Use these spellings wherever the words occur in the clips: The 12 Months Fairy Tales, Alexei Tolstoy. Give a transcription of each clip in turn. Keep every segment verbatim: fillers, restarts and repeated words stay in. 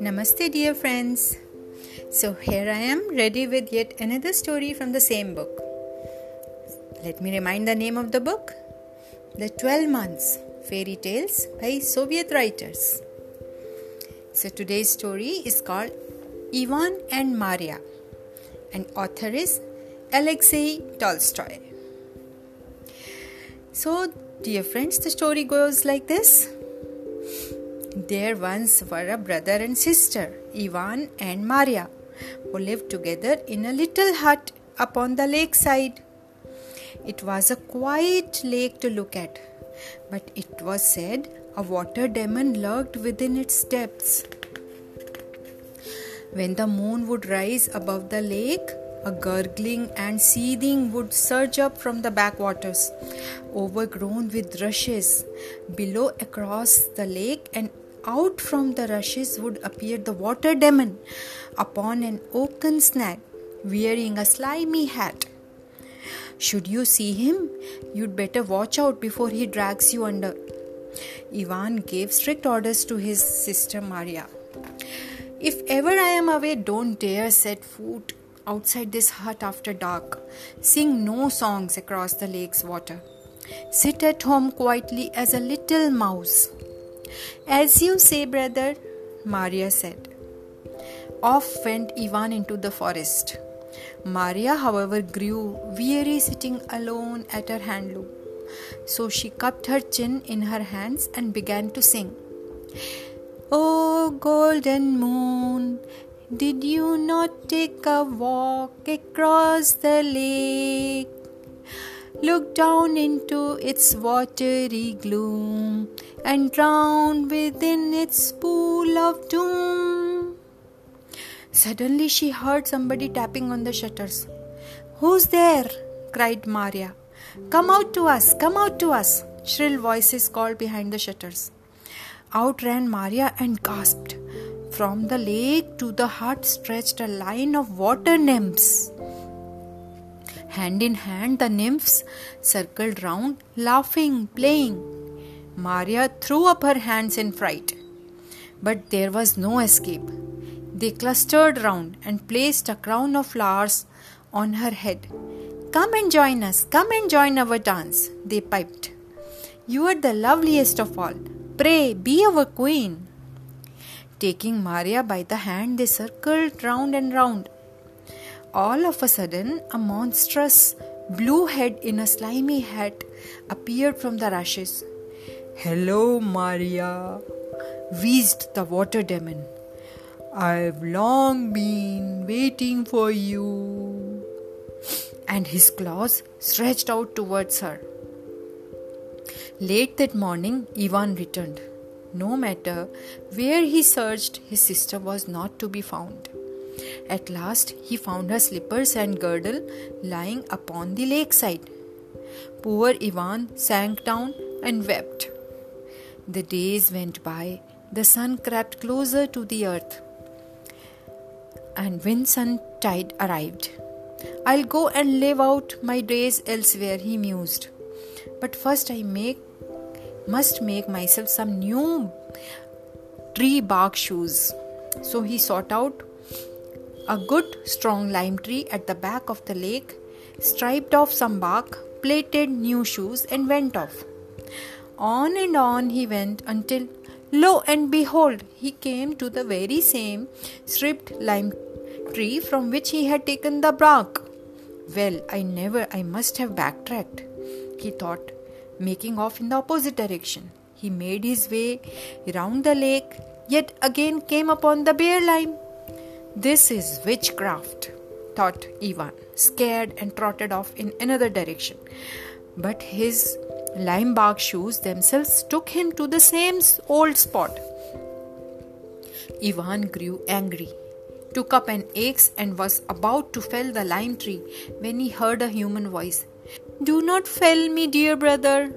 Namaste dear friends. So here I am ready with yet another story from the same book. Let me remind the name of the book. The twelve Months Fairy Tales by Soviet Writers. So today's story is called Ivan and Maria and author is Alexei Tolstoy. So dear friends, the story goes like this. There once were a brother and sister, Ivan and Maria, who lived together in a little hut upon the lakeside. It was a quiet lake to look at, but it was said a water demon lurked within its depths. When the moon would rise above the lake, a gurgling and seething would surge up from the backwaters, overgrown with rushes. Below, across the lake, and out from the rushes would appear the water demon upon an oaken snag, wearing a slimy hat. Should you see him, you'd better watch out before he drags you under. Ivan gave strict orders to his sister Maria. If ever I am away, don't dare set foot outside this hut after dark. Sing no songs across the lake's water. Sit at home quietly as a little mouse. As you say, brother, Maria said. Off went Ivan into the forest. Maria, however, grew weary sitting alone at her hand loom. So she cupped her chin in her hands and began to sing. Oh, golden moon, did you not take a walk across the lake? Look down into its watery gloom and drown within its pool of doom. Suddenly she heard somebody tapping on the shutters. Who's there? Cried Maria. Come out to us, come out to us, shrill voices called behind the shutters. Out ran Maria and gasped. From the lake to the hut stretched a line of water nymphs. Hand in hand, the nymphs circled round, laughing, playing. Maria threw up her hands in fright. But there was no escape. They clustered round and placed a crown of flowers on her head. Come and join us, come and join our dance, they piped. You are the loveliest of all. Pray, be our queen. Taking Maria by the hand, they circled round and round. All of a sudden, a monstrous blue head in a slimy hat appeared from the rushes. Hello, Maria, wheezed the water demon. I've long been waiting for you. And his claws stretched out towards her. Late that morning, Ivan returned. No matter where he searched, his sister was not to be found. At last, he found her slippers and girdle lying upon the lakeside. Poor Ivan sank down and wept. The days went by. The sun crept closer to the earth. And when suntide arrived, I'll go and live out my days elsewhere, he mused. But first I make Must make myself some new tree bark shoes. So he sought out a good strong lime tree at the back of the lake, striped off some bark, plaited new shoes, and went off. On and on he went until, lo and behold, he came to the very same stripped lime tree from which he had taken the bark. Well, I never, I must have backtracked, he thought, making off in the opposite direction. He made his way round the lake, yet again came upon the bare lime. This is witchcraft, thought Ivan, scared, and trotted off in another direction. But his lime bark shoes themselves took him to the same old spot. Ivan grew angry, took up an axe, and was about to fell the lime tree when he heard a human voice. Do not fell me, dear brother.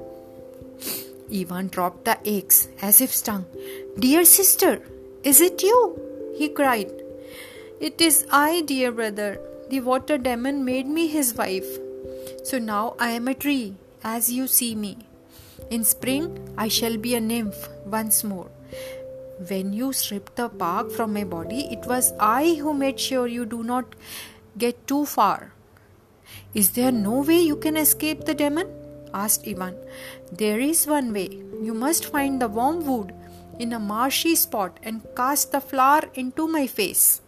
Ivan dropped the axe as if stung. Dear sister, is it you? He cried. It is I, dear brother. The water demon made me his wife. So now I am a tree, as you see me. In spring, I shall be a nymph once more. When you stripped the bark from my body, it was I who made sure you do not get too far. Is there no way you can escape the demon? Asked Ivan. There is one way. You must find the wormwood in a marshy spot and cast the flower into my face.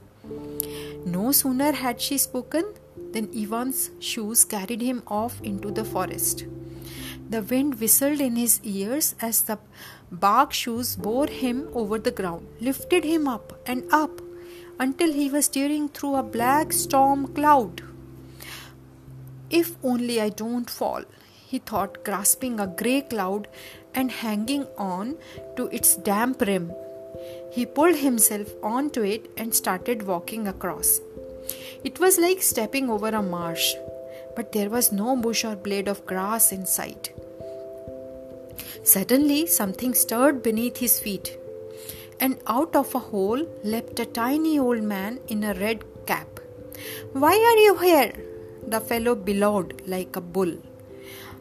No sooner had she spoken than Ivan's shoes carried him off into the forest. The wind whistled in his ears as the bark shoes bore him over the ground, lifted him up and up until he was tearing through a black storm cloud. If only I don't fall, he thought, grasping a grey cloud and hanging on to its damp rim. He pulled himself onto it and started walking across. It was like stepping over a marsh, but there was no bush or blade of grass in sight. Suddenly, something stirred beneath his feet, and out of a hole leapt a tiny old man in a red cap. "Why are you here?" the fellow bellowed like a bull.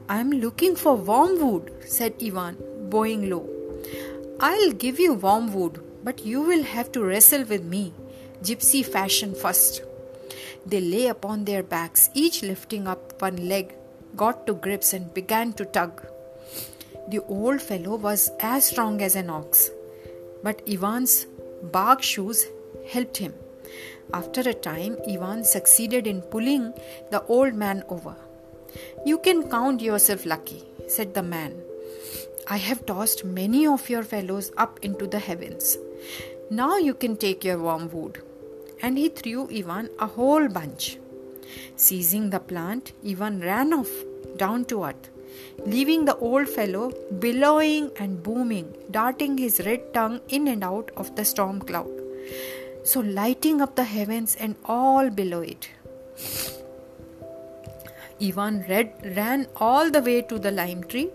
"I am looking for wormwood," said Ivan, bowing low. "I'll give you wormwood, but you will have to wrestle with me, gypsy fashion first." They lay upon their backs, each lifting up one leg, got to grips and began to tug. The old fellow was as strong as an ox, but Ivan's bark shoes helped him. After a time, Ivan succeeded in pulling the old man over. "You can count yourself lucky," said the man. "I have tossed many of your fellows up into the heavens. Now you can take your wormwood." And he threw Ivan a whole bunch. Seizing the plant, Ivan ran off down to earth, leaving the old fellow billowing and booming, darting his red tongue in and out of the storm cloud, so lighting up the heavens and all below it. Ivan red, ran all the way to the lime tree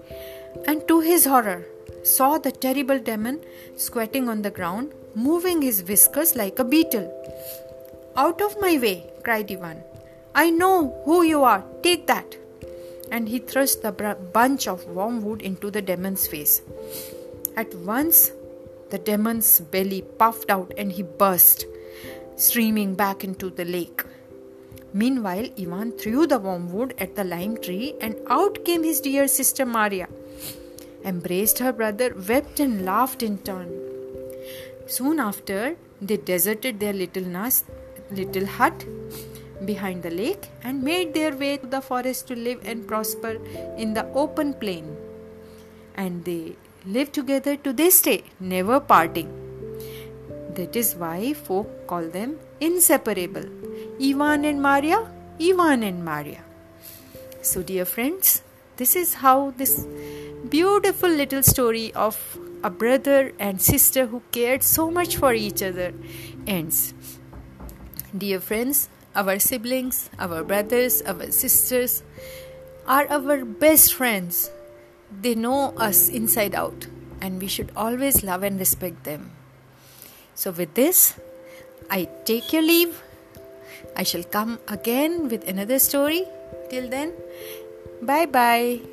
and, to his horror, saw the terrible demon squatting on the ground, moving his whiskers like a beetle. "Out of my way," cried Ivan. "I know who you are. Take that." And he thrust the bunch of wormwood into the demon's face. At once, the demon's belly puffed out and he burst, streaming back into the lake. Meanwhile, Ivan threw the wormwood at the lime tree, and out came his dear sister Maria, embraced her brother, wept and laughed in turn. Soon after, they deserted their little nest, little hut behind the lake and made their way to the forest to live and prosper in the open plain. And they live together to this day, never parting. That is why folk call them inseparable. Ivan and Maria, Ivan and Maria. So, dear friends, this is how this beautiful little story of a brother and sister who cared so much for each other ends. Dear friends, our siblings, our brothers, our sisters are our best friends. They know us inside out, and we should always love and respect them. So with this, I take your leave. I shall come again with another story. Till then, bye-bye.